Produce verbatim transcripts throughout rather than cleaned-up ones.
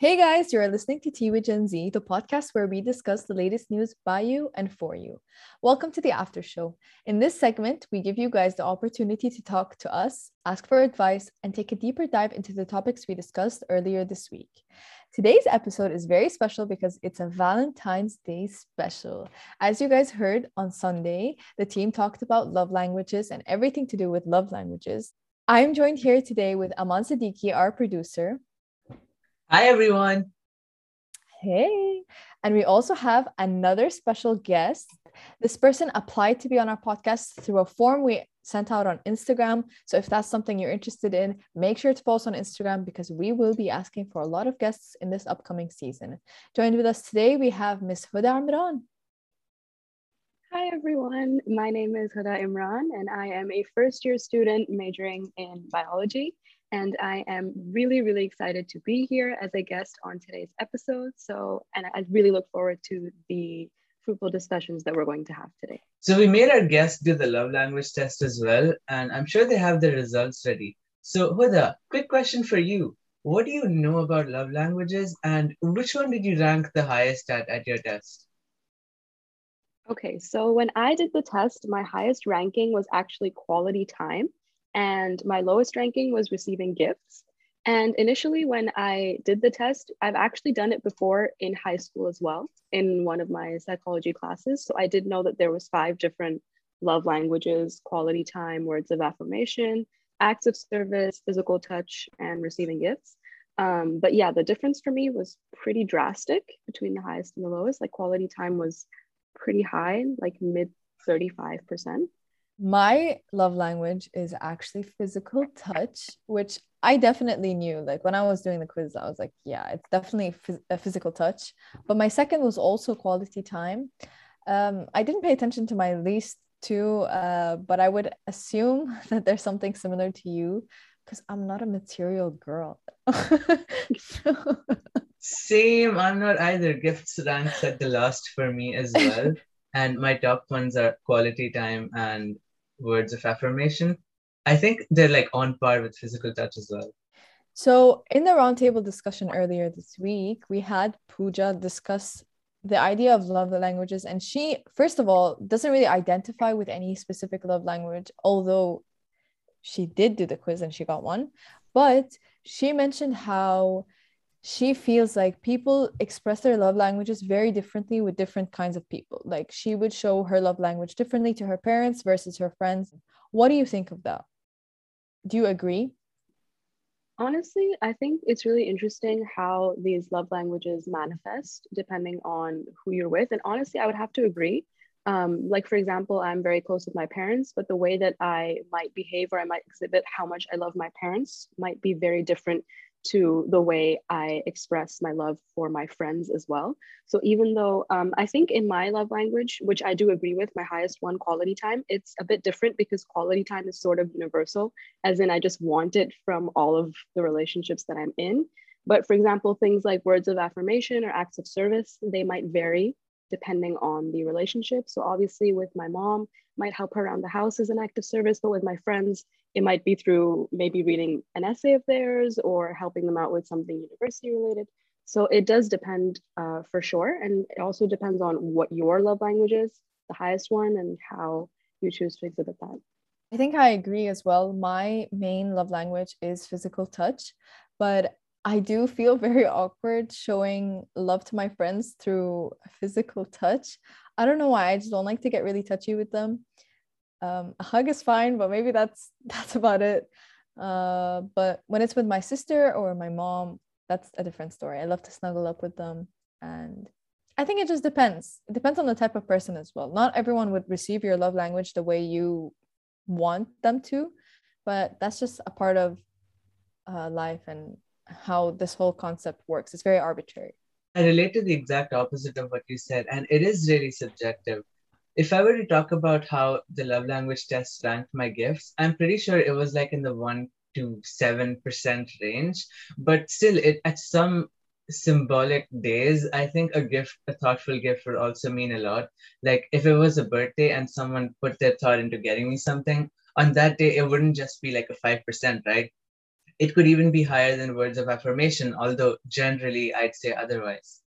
Hey guys, you're listening to Tea with Gen Z, the podcast where we discuss the latest news by you and for you. Welcome to the Aftershow. In this segment, we give you guys the opportunity to talk to us, ask for advice, and take a deeper dive into the topics we discussed earlier this week. Today's episode is very special because it's a Valentine's Day special. As you guys heard on Sunday, the team talked about love languages and everything to do with love languages. I'm joined here today with Aman Siddiqui, our producer. Hi, everyone. Hey. And we also have another special guest. This person applied to be on our podcast through a form we sent out on Instagram. So if that's something you're interested in, make sure to post on Instagram because we will be asking for a lot of guests in this upcoming season. Joined with us today, we have Miss Huda Imran. Hi, everyone. My name is Huda Imran, and I am a first-year student majoring in biology. And I am really, really excited to be here as a guest on today's episode. So, and I really look forward to the fruitful discussions that we're going to have today. So we made our guests do the love language test as well, and I'm sure they have the results ready. So Huda, quick question for you. What do you know about love languages, and which one did you rank the highest at at your test? Okay, so when I did the test, my highest ranking was actually quality time. And my lowest ranking was receiving gifts. And initially when I did the test, I've actually done it before in high school as well, in one of my psychology classes. So I did know that there was five different love languages: quality time, words of affirmation, acts of service, physical touch, and receiving gifts. Um, but yeah, the difference for me was pretty drastic between the highest and the lowest. Like quality time was pretty high, like mid thirty-five percent. My love language is actually physical touch, which I definitely knew. Like when I was doing the quiz, I was like, yeah, it's definitely phys- a physical touch. But my second was also quality time. Um, I didn't pay attention to my least two, uh, but I would assume that there's something similar to you because I'm not a material girl. Same, I'm not either. Gifts ranks at the last for me as well. And my top ones are quality time and words of affirmation. I think they're like on par with physical touch as well. So in the roundtable discussion earlier this week, we had Pooja discuss the idea of love languages. And she, first of all, doesn't really identify with any specific love language, although she did do the quiz and she got one. But she mentioned how she feels like people express their love languages very differently with different kinds of people. Like she would show her love language differently to her parents versus her friends. What do you think of that? Do you agree? Honestly, I think it's really interesting how these love languages manifest depending on who you're with. And honestly, I would have to agree. Um, like, for example, I'm very close with my parents, but the way that I might behave or I might exhibit how much I love my parents might be very different to the way I express my love for my friends as well. So even though um, I think in my love language, which I do agree with, my highest one, quality time, it's a bit different because quality time is sort of universal, as in I just want it from all of the relationships that I'm in. But for example, things like words of affirmation or acts of service, they might vary depending on the relationship. So obviously with my mom, might help her around the house as an act of service, but with my friends, it might be through maybe reading an essay of theirs or helping them out with something university related. So it does depend uh, for sure. And it also depends on what your love language is, the highest one, and how you choose to exhibit that. I think I agree as well. My main love language is physical touch, but I do feel very awkward showing love to my friends through physical touch. I don't know why. I just don't like to get really touchy with them. Um, a hug is fine, but maybe that's that's about it. Uh, but when it's with my sister or my mom, that's a different story. I love to snuggle up with them. And I think it just depends. It depends on the type of person as well. Not everyone would receive your love language the way you want them to, but that's just a part of uh, life and how this whole concept works. It's very arbitrary. I relate to the exact opposite of what you said, and it is really subjective. If I were to talk about how the love language test ranked my gifts, I'm pretty sure it was like in the one to seven percent range, but still it at some symbolic days, I think a gift, a thoughtful gift would also mean a lot. Like if it was a birthday and someone put their thought into getting me something, on that day, it wouldn't just be like a five percent, right? It could even be higher than words of affirmation, although generally I'd say otherwise.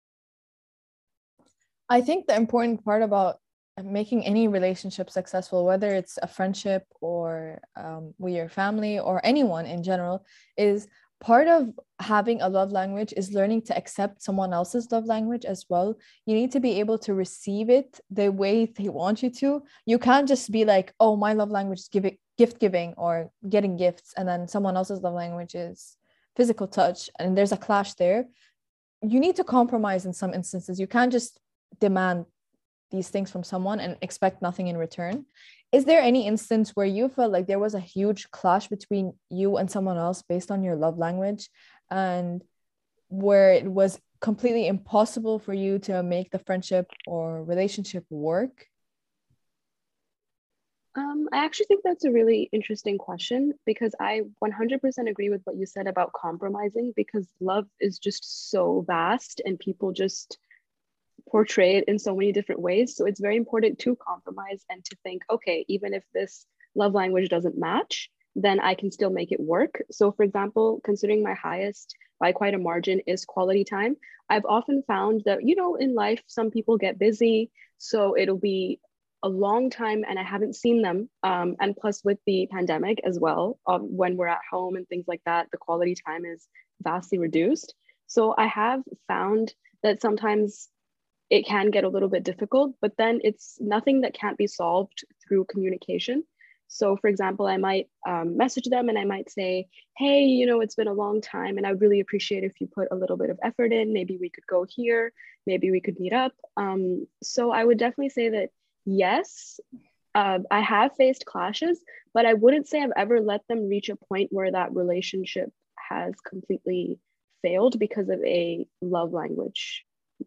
I think the important part about making any relationship successful, whether it's a friendship or um, with your family or anyone in general, is part of having a love language is learning to accept someone else's love language as well. You need to be able to receive it the way they want you to. You can't just be like, oh, my love language is giving, gift giving or getting gifts, and then someone else's love language is physical touch, and there's a clash there. You need to compromise in some instances. You can't just demand these things from someone and expect nothing in return. Is there any instance where you felt like there was a huge clash between you and someone else based on your love language, and where it was completely impossible for you to make the friendship or relationship work? Um, I actually think that's a really interesting question, because I one hundred percent agree with what you said about compromising, because love is just so vast and people just portray it in so many different ways. So it's very important to compromise and to think, okay, even if this love language doesn't match, then I can still make it work. So for example, considering my highest by quite a margin is quality time, I've often found that, you know, in life, some people get busy, so it'll be a long time and I haven't seen them. Um, and plus with the pandemic as well, um, when we're at home and things like that, the quality time is vastly reduced. So I have found that sometimes it can get a little bit difficult, but then it's nothing that can't be solved through communication. So for example, I might um, message them and I might say, hey, you know, it's been a long time and I really appreciate if you put a little bit of effort in, maybe we could go here, maybe we could meet up. Um, so I would definitely say that, yes, uh, I have faced clashes, but I wouldn't say I've ever let them reach a point where that relationship has completely failed because of a love language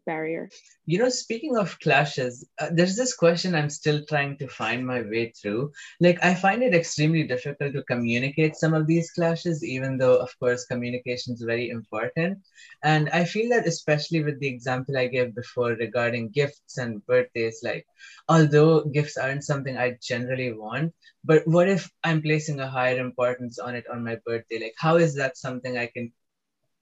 barrier. You know, speaking of clashes, uh, there's this question I'm still trying to find my way through. Like, I find it extremely difficult to communicate some of these clashes, even though, of course, communication is very important. And I feel that especially with the example I gave before regarding gifts and birthdays, like, although gifts aren't something I generally want, but what if I'm placing a higher importance on it on my birthday? Like, how is that something I can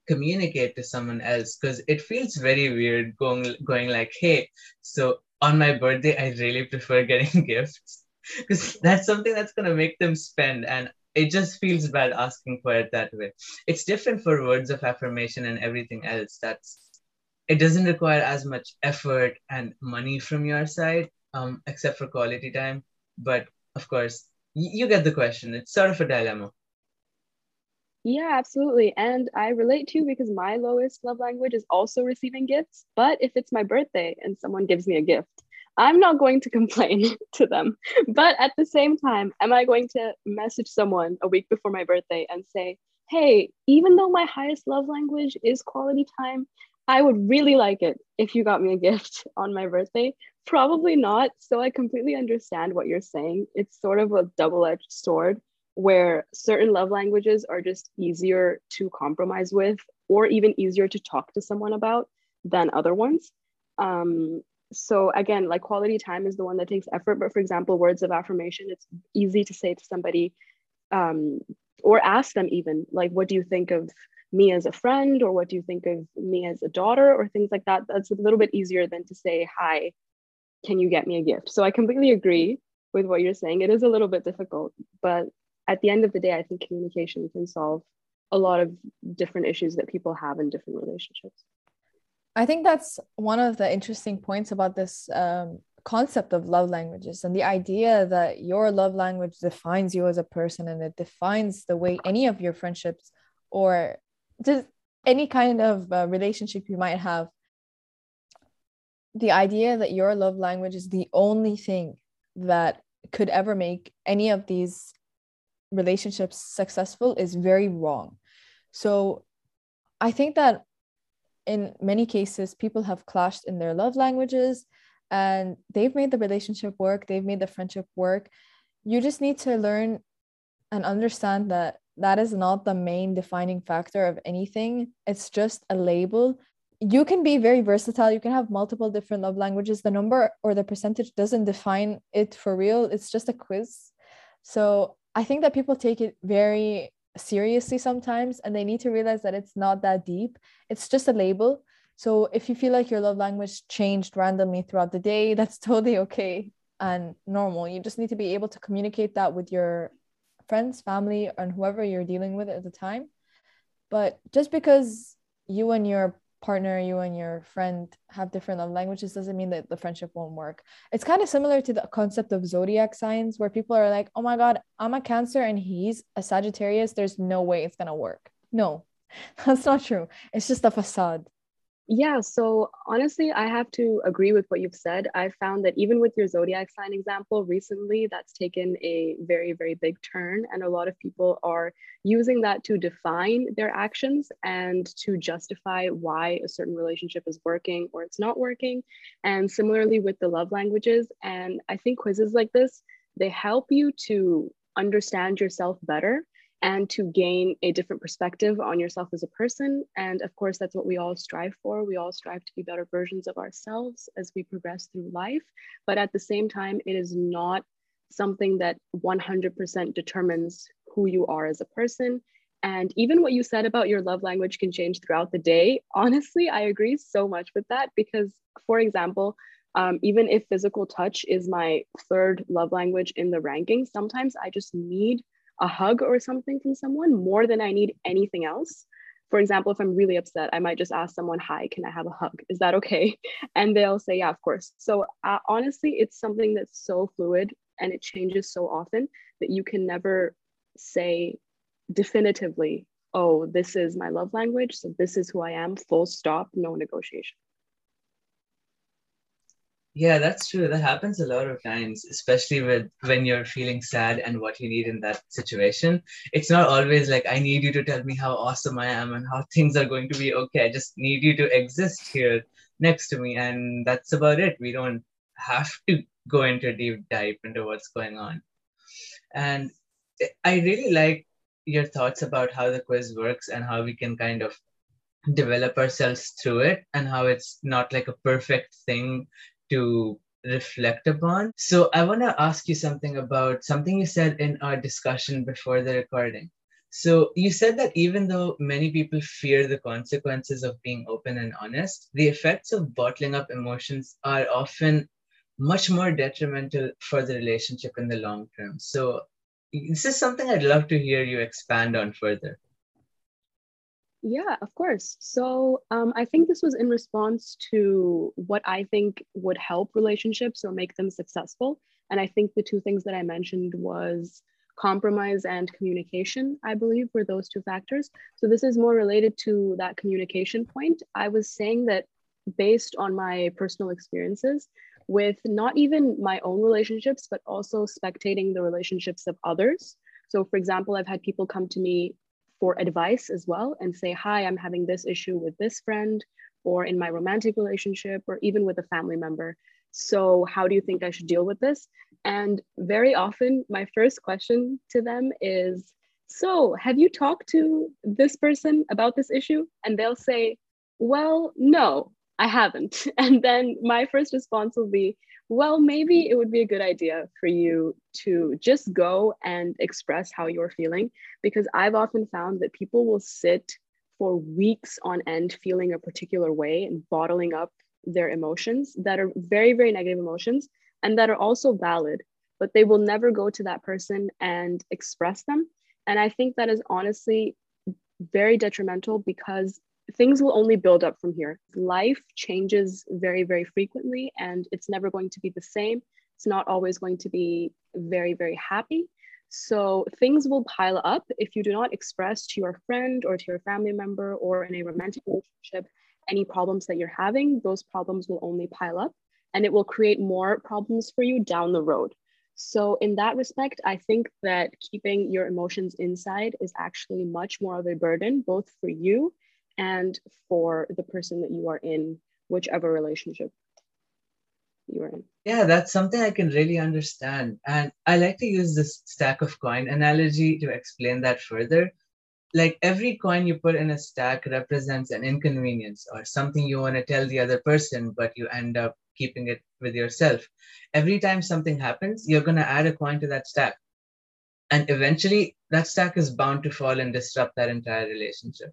communicate to someone else? Because it feels very weird going going like, hey, so on my birthday I really prefer getting gifts, because that's something that's going to make them spend, and it just feels bad asking for it that way. It's different for words of affirmation and everything else. That's, it doesn't require as much effort and money from your side, um except for quality time. But of course, you get the question. It's sort of a dilemma. Yeah, absolutely. And I relate to you, because my lowest love language is also receiving gifts. But if it's my birthday and someone gives me a gift, I'm not going to complain to them. But at the same time, am I going to message someone a week before my birthday and say, hey, even though my highest love language is quality time, I would really like it if you got me a gift on my birthday? Probably not. So I completely understand what you're saying. It's sort of a double-edged sword, where certain love languages are just easier to compromise with, or even easier to talk to someone about than other ones. Um, so again, like, quality time is the one that takes effort. But for example, words of affirmation, it's easy to say to somebody, um, or ask them even, like, what do you think of me as a friend? Or what do you think of me as a daughter? Or things like that. That's a little bit easier than to say, hi, can you get me a gift? So I completely agree with what you're saying. It is a little bit difficult, but at the end of the day, I think communication can solve a lot of different issues that people have in different relationships. I think that's one of the interesting points about this um, concept of love languages, and the idea that your love language defines you as a person, and it defines the way any of your friendships or just any kind of uh, relationship you might have. The idea that your love language is the only thing that could ever make any of these relationships successful is very wrong. So I think that in many cases, people have clashed in their love languages, and they've made the relationship work, they've made the friendship work. You just need to learn and understand that that is not the main defining factor of anything. It's just a label. You can be very versatile. You can have multiple different love languages. The number or the percentage doesn't define it for real. It's just a quiz. So I think that people take it very seriously sometimes, and they need to realize that it's not that deep. It's just a label. So if you feel like your love language changed randomly throughout the day, that's totally okay and normal. You just need to be able to communicate that with your friends, family, and whoever you're dealing with at the time. But just because you and your partner, you and your friend have different love languages doesn't mean that the friendship won't work. It's kind of similar to the concept of zodiac signs, where people are like, oh my God, I'm a Cancer and he's a Sagittarius, there's no way it's gonna work. No, that's not true. It's just a facade. Yeah, so honestly, I have to agree with what you've said. I found that even with your zodiac sign example recently, that's taken a very, very big turn. And a lot of people are using that to define their actions and to justify why a certain relationship is working or it's not working. And similarly with the love languages. And I think quizzes like this, they help you to understand yourself better and to gain a different perspective on yourself as a person. And of course, that's what we all strive for. We all strive to be better versions of ourselves as we progress through life. But at the same time, it is not something that one hundred percent determines who you are as a person. And even what you said about your love language can change throughout the day. Honestly, I agree so much with that because, for example, Um, even if physical touch is my third love language in the ranking, sometimes I just need a hug or something from someone more than I need anything else. For example, if I'm really upset, I might just ask someone, hi, can I have a hug? Is that okay? And they'll say, yeah, of course. So uh, honestly, it's something that's so fluid and it changes so often that you can never say definitively, oh, this is my love language, so this is who I am, full stop, no negotiation. Yeah, that's true. That happens a lot of times, especially with when you're feeling sad and what you need in that situation. It's not always like, I need you to tell me how awesome I am and how things are going to be okay. I just need you to exist here next to me. And that's about it. We don't have to go into a deep dive into what's going on. And I really like your thoughts about how the quiz works and how we can kind of develop ourselves through it and how it's not like a perfect thing to reflect upon. So I want to ask you something about something you said in our discussion before the recording. So you said that even though many people fear the consequences of being open and honest, the effects of bottling up emotions are often much more detrimental for the relationship in the long term. So this is something I'd love to hear you expand on further. Yeah, of course. So um, I think this was in response to what I think would help relationships or make them successful. And I think the two things that I mentioned was compromise and communication, I believe, were those two factors. So this is more related to that communication point. I was saying that based on my personal experiences with not even my own relationships, but also spectating the relationships of others. So for example, I've had people come to me for advice as well and say, hi, I'm having this issue with this friend or in my romantic relationship or even with a family member. So how do you think I should deal with this? And very often my first question to them is, so have you talked to this person about this issue? And they'll say, well, no, I haven't. And then my first response will be, well, maybe it would be a good idea for you to just go and express how you're feeling, because I've often found that people will sit for weeks on end feeling a particular way and bottling up their emotions that are very, very negative emotions and that are also valid, but they will never go to that person and express them. And I think that is honestly very detrimental because things will only build up from here. Life changes very, very frequently, and it's never going to be the same. It's not always going to be very, very happy. So things will pile up if you do not express to your friend or to your family member or in a romantic relationship any problems that you're having. Those problems will only pile up, and it will create more problems for you down the road. So in that respect, I think that keeping your emotions inside is actually much more of a burden, both for you and for the person that you are in, whichever relationship you are in. Yeah, that's something I can really understand. And I like to use this stack of coin analogy to explain that further. Like every coin you put in a stack represents an inconvenience or something you want to tell the other person, but you end up keeping it with yourself. Every time something happens, you're going to add a coin to that stack. And eventually that stack is bound to fall and disrupt that entire relationship.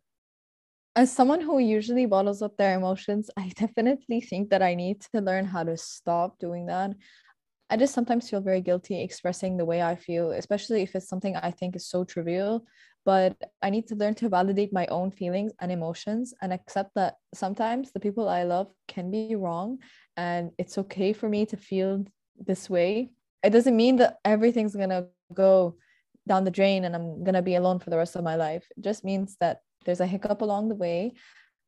As someone who usually bottles up their emotions, I definitely think that I need to learn how to stop doing that. I just sometimes feel very guilty expressing the way I feel, especially if it's something I think is so trivial. But I need to learn to validate my own feelings and emotions and accept that sometimes the people I love can be wrong, and it's okay for me to feel this way. It doesn't mean that everything's going to go down the drain and I'm going to be alone for the rest of my life. It just means that there's a hiccup along the way,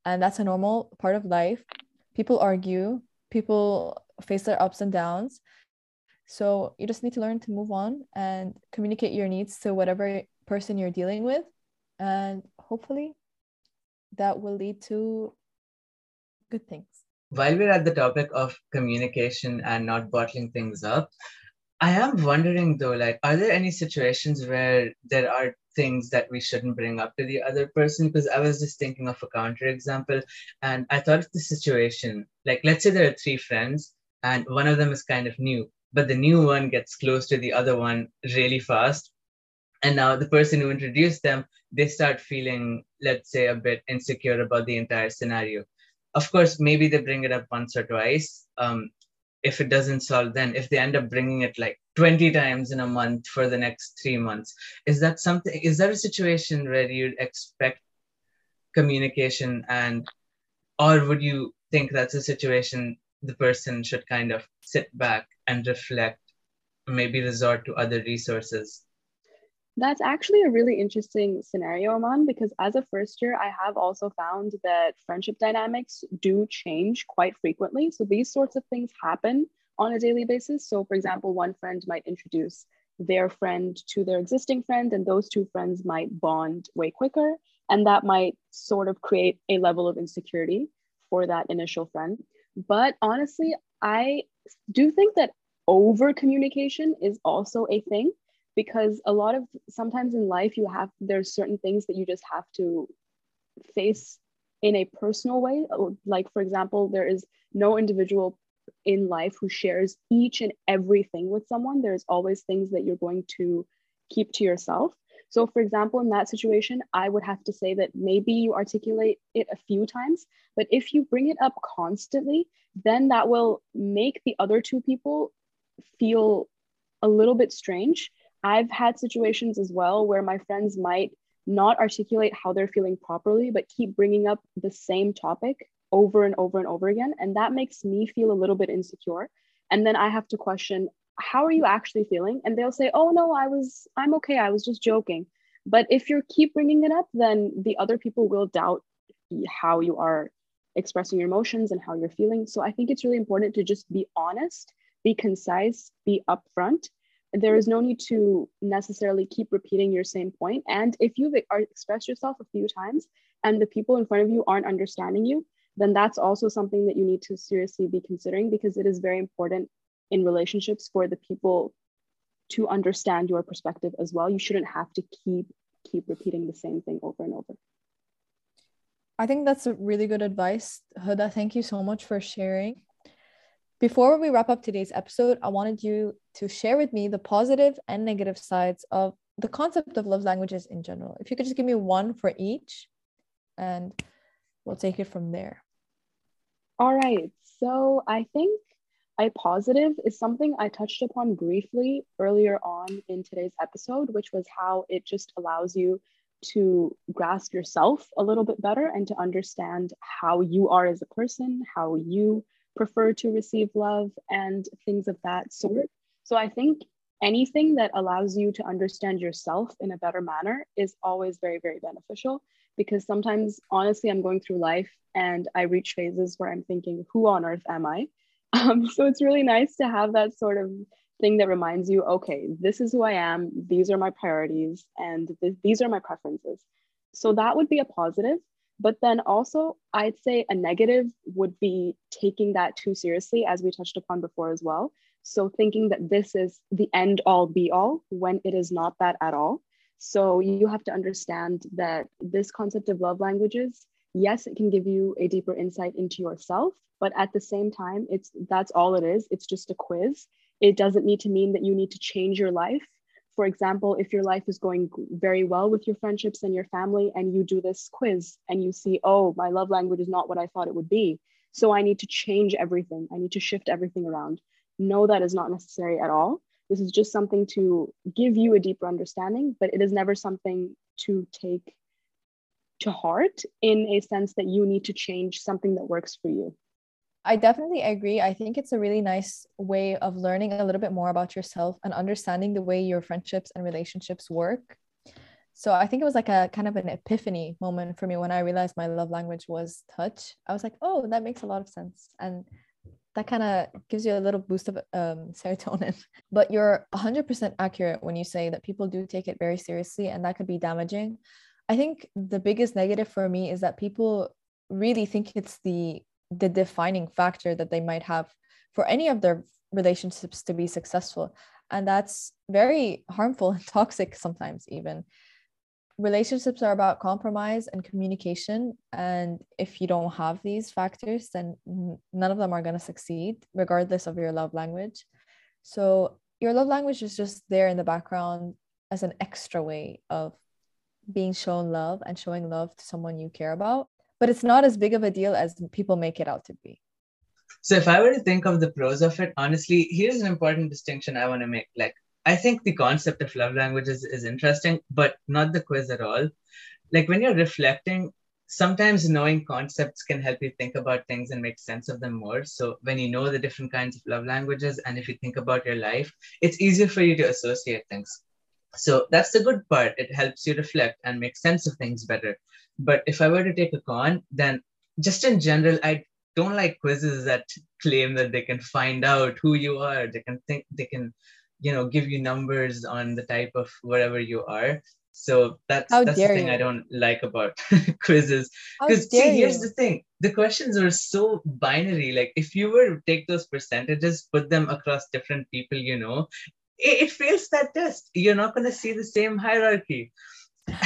and that's a normal part of life. People argue, people face their ups and downs. So you just need to learn to move on and communicate your needs to whatever person you're dealing with. And hopefully that will lead to good things. While we're at the topic of communication and not bottling things up, I am wondering though, like, are there any situations where there are things that we shouldn't bring up to the other person? Because I was just thinking of a counterexample, and I thought of the situation, like, let's say there are three friends and one of them is kind of new, but the new one gets close to the other one really fast. And now the person who introduced them, they start feeling, let's say, a bit insecure about the entire scenario. Of course, maybe they bring it up once or twice. Um, if it doesn't solve, then if they end up bringing it like twenty times in a month for the next three months, is that something, is that a situation where you'd expect communication, and, or would you think that's a situation the person should kind of sit back and reflect, maybe resort to other resources? That's actually a really interesting scenario, Aman, because as a first year, I have also found that friendship dynamics do change quite frequently. So these sorts of things happen on a daily basis. So for example, one friend might introduce their friend to their existing friend, and those two friends might bond way quicker. And that might sort of create a level of insecurity for that initial friend. But honestly, I do think that over-communication is also a thing. Because a lot of sometimes in life, you have, there's certain things that you just have to face in a personal way. Like, for example, there is no individual in life who shares each and everything with someone. There's always things that you're going to keep to yourself. So for example, in that situation, I would have to say that maybe you articulate it a few times, but if you bring it up constantly, then that will make the other two people feel a little bit strange. I've had situations as well where my friends might not articulate how they're feeling properly, but keep bringing up the same topic over and over and over again. And that makes me feel a little bit insecure. And then I have to question, how are you actually feeling? And they'll say, oh no, I was, I'm okay. I was just joking. But if you keep bringing it up, then the other people will doubt how you are expressing your emotions and how you're feeling. So I think it's really important to just be honest, be concise, be upfront. There is no need to necessarily keep repeating your same point. And if you've expressed yourself a few times and the people in front of you aren't understanding you, then that's also something that you need to seriously be considering, because it is very important in relationships for the people to understand your perspective as well. You shouldn't have to keep keep repeating the same thing over and over. I think that's a really good advice, Huda. Thank you so much for sharing. Before we wrap up today's episode, I wanted you to share with me the positive and negative sides of the concept of love languages in general. If you could just give me one for each, and we'll take it from there. All right. So I think a positive is something I touched upon briefly earlier on in today's episode, which was how it just allows you to grasp yourself a little bit better and to understand how you are as a person, how you prefer to receive love, and things of that sort. So I think anything that allows you to understand yourself in a better manner is always very, very beneficial, because sometimes, honestly, I'm going through life and I reach phases where I'm thinking, who on earth am I? Um, so it's really nice to have that sort of thing that reminds you, okay, this is who I am, these are my priorities, and th- these are my preferences. So that would be a positive. But then also, I'd say a negative would be taking that too seriously, as we touched upon before as well. So thinking that this is the end all be all, when it is not that at all. So you have to understand that this concept of love languages, yes, it can give you a deeper insight into yourself, but at the same time, it's that's all it is. It's just a quiz. It doesn't need to mean that you need to change your life For example, if your life is going very well with your friendships and your family, and you do this quiz and you see, oh, my love language is not what I thought it would be, so I need to change everything. I need to shift everything around. No, that is not necessary at all. This is just something to give you a deeper understanding, but it is never something to take to heart in a sense that you need to change something that works for you. I definitely agree. I think it's a really nice way of learning a little bit more about yourself and understanding the way your friendships and relationships work. So I think it was like a kind of an epiphany moment for me when I realized my love language was touch. I was like, oh, that makes a lot of sense. And that kind of gives you a little boost of um, serotonin. But you're one hundred percent accurate when you say that people do take it very seriously, and that could be damaging. I think the biggest negative for me is that people really think it's the the defining factor that they might have for any of their relationships to be successful. And that's very harmful and toxic sometimes even. Relationships are about compromise and communication. And if you don't have these factors, then none of them are going to succeed, regardless of your love language. So your love language is just there in the background as an extra way of being shown love and showing love to someone you care about. But it's not as big of a deal as people make it out to be. So if I were to think of the pros of it, honestly, here's an important distinction I want to make. Like, I think the concept of love languages is interesting, but not the quiz at all. Like, when you're reflecting, sometimes knowing concepts can help you think about things and make sense of them more. So when you know the different kinds of love languages, and if you think about your life, it's easier for you to associate things. So that's the good part. It helps you reflect and make sense of things better. But if I were to take a con, then just in general, I don't like quizzes that claim that they can find out who you are. They can think, they can, you know, give you numbers on the type of whatever you are. So that's, that's the thing you. I don't like about quizzes. Because see, here's you. the thing. The questions are so binary. Like, if you were to take those percentages, put them across different people, you know, it, it fails that test. You're not going to see the same hierarchy.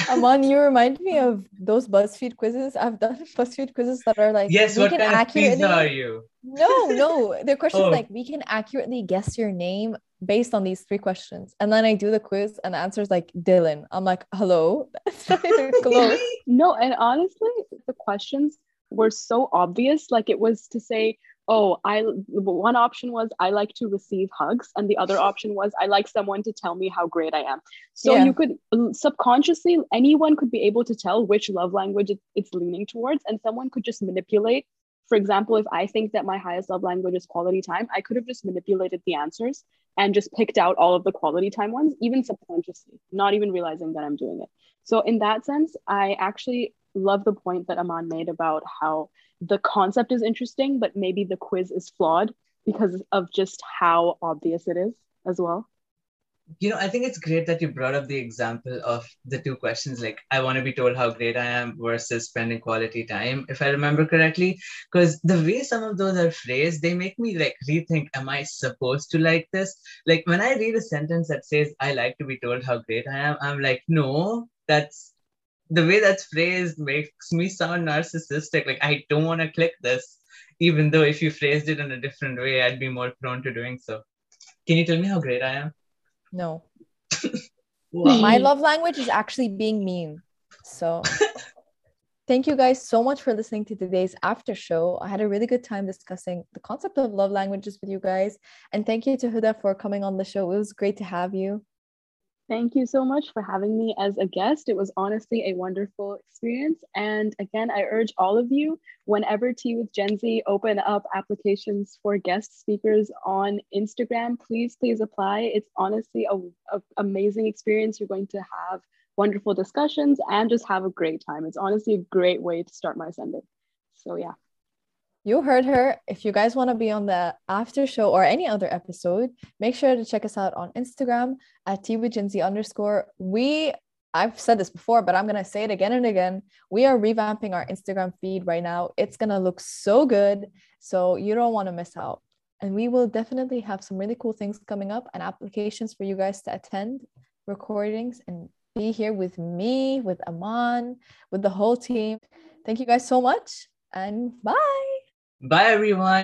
Aman, you remind me of those BuzzFeed quizzes. I've done BuzzFeed quizzes that are like, yes, what kind accurately... of pizza are you? No, no. The question is oh. like, we can accurately guess your name based on these three questions. And then I do the quiz and the answer is like, Dylan. I'm like, hello? Close. No, and honestly, the questions were so obvious. Like, it was to say, oh, I one option was I like to receive hugs, and the other option was I like someone to tell me how great I am. So yeah. You could subconsciously, anyone could be able to tell which love language it, it's leaning towards, and someone could just manipulate. For example, if I think that my highest love language is quality time, I could have just manipulated the answers and just picked out all of the quality time ones, even subconsciously, not even realizing that I'm doing it. So in that sense, I actually love the point that Aman made about how the concept is interesting, but maybe the quiz is flawed because of just how obvious it is as well. You know, I think it's great that you brought up the example of the two questions, like, I want to be told how great I am versus spending quality time, if I remember correctly, because the way some of those are phrased, they make me like rethink, am I supposed to like this? Like, when I read a sentence that says, I like to be told how great I am, I'm like, no, that's the way that's phrased makes me sound narcissistic. Like, I don't want to click this, even though if you phrased it in a different way, I'd be more prone to doing so. Can you tell me how great I am? No. Wow. My love language is actually being mean. So thank you guys so much for listening to today's after show. I had a really good time discussing the concept of love languages with you guys. And thank you to Huda for coming on the show. It was great to have you. Thank you so much for having me as a guest. It was honestly a wonderful experience. And again, I urge all of you, whenever Tea with Gen Z open up applications for guest speakers on Instagram, please, please apply. It's honestly an amazing experience. You're going to have wonderful discussions and just have a great time. It's honestly a great way to start my Sunday. So yeah. You heard her. If you guys want to be on the after show or any other episode, make sure to check us out on Instagram at TeaWithGenZ underscore. We, I've said this before, but I'm going to say it again and again. We are revamping our Instagram feed right now. It's going to look so good. So you don't want to miss out. And we will definitely have some really cool things coming up and applications for you guys to attend, recordings, and be here with me, with Aman, with the whole team. Thank you guys so much, and bye. Bye, everyone.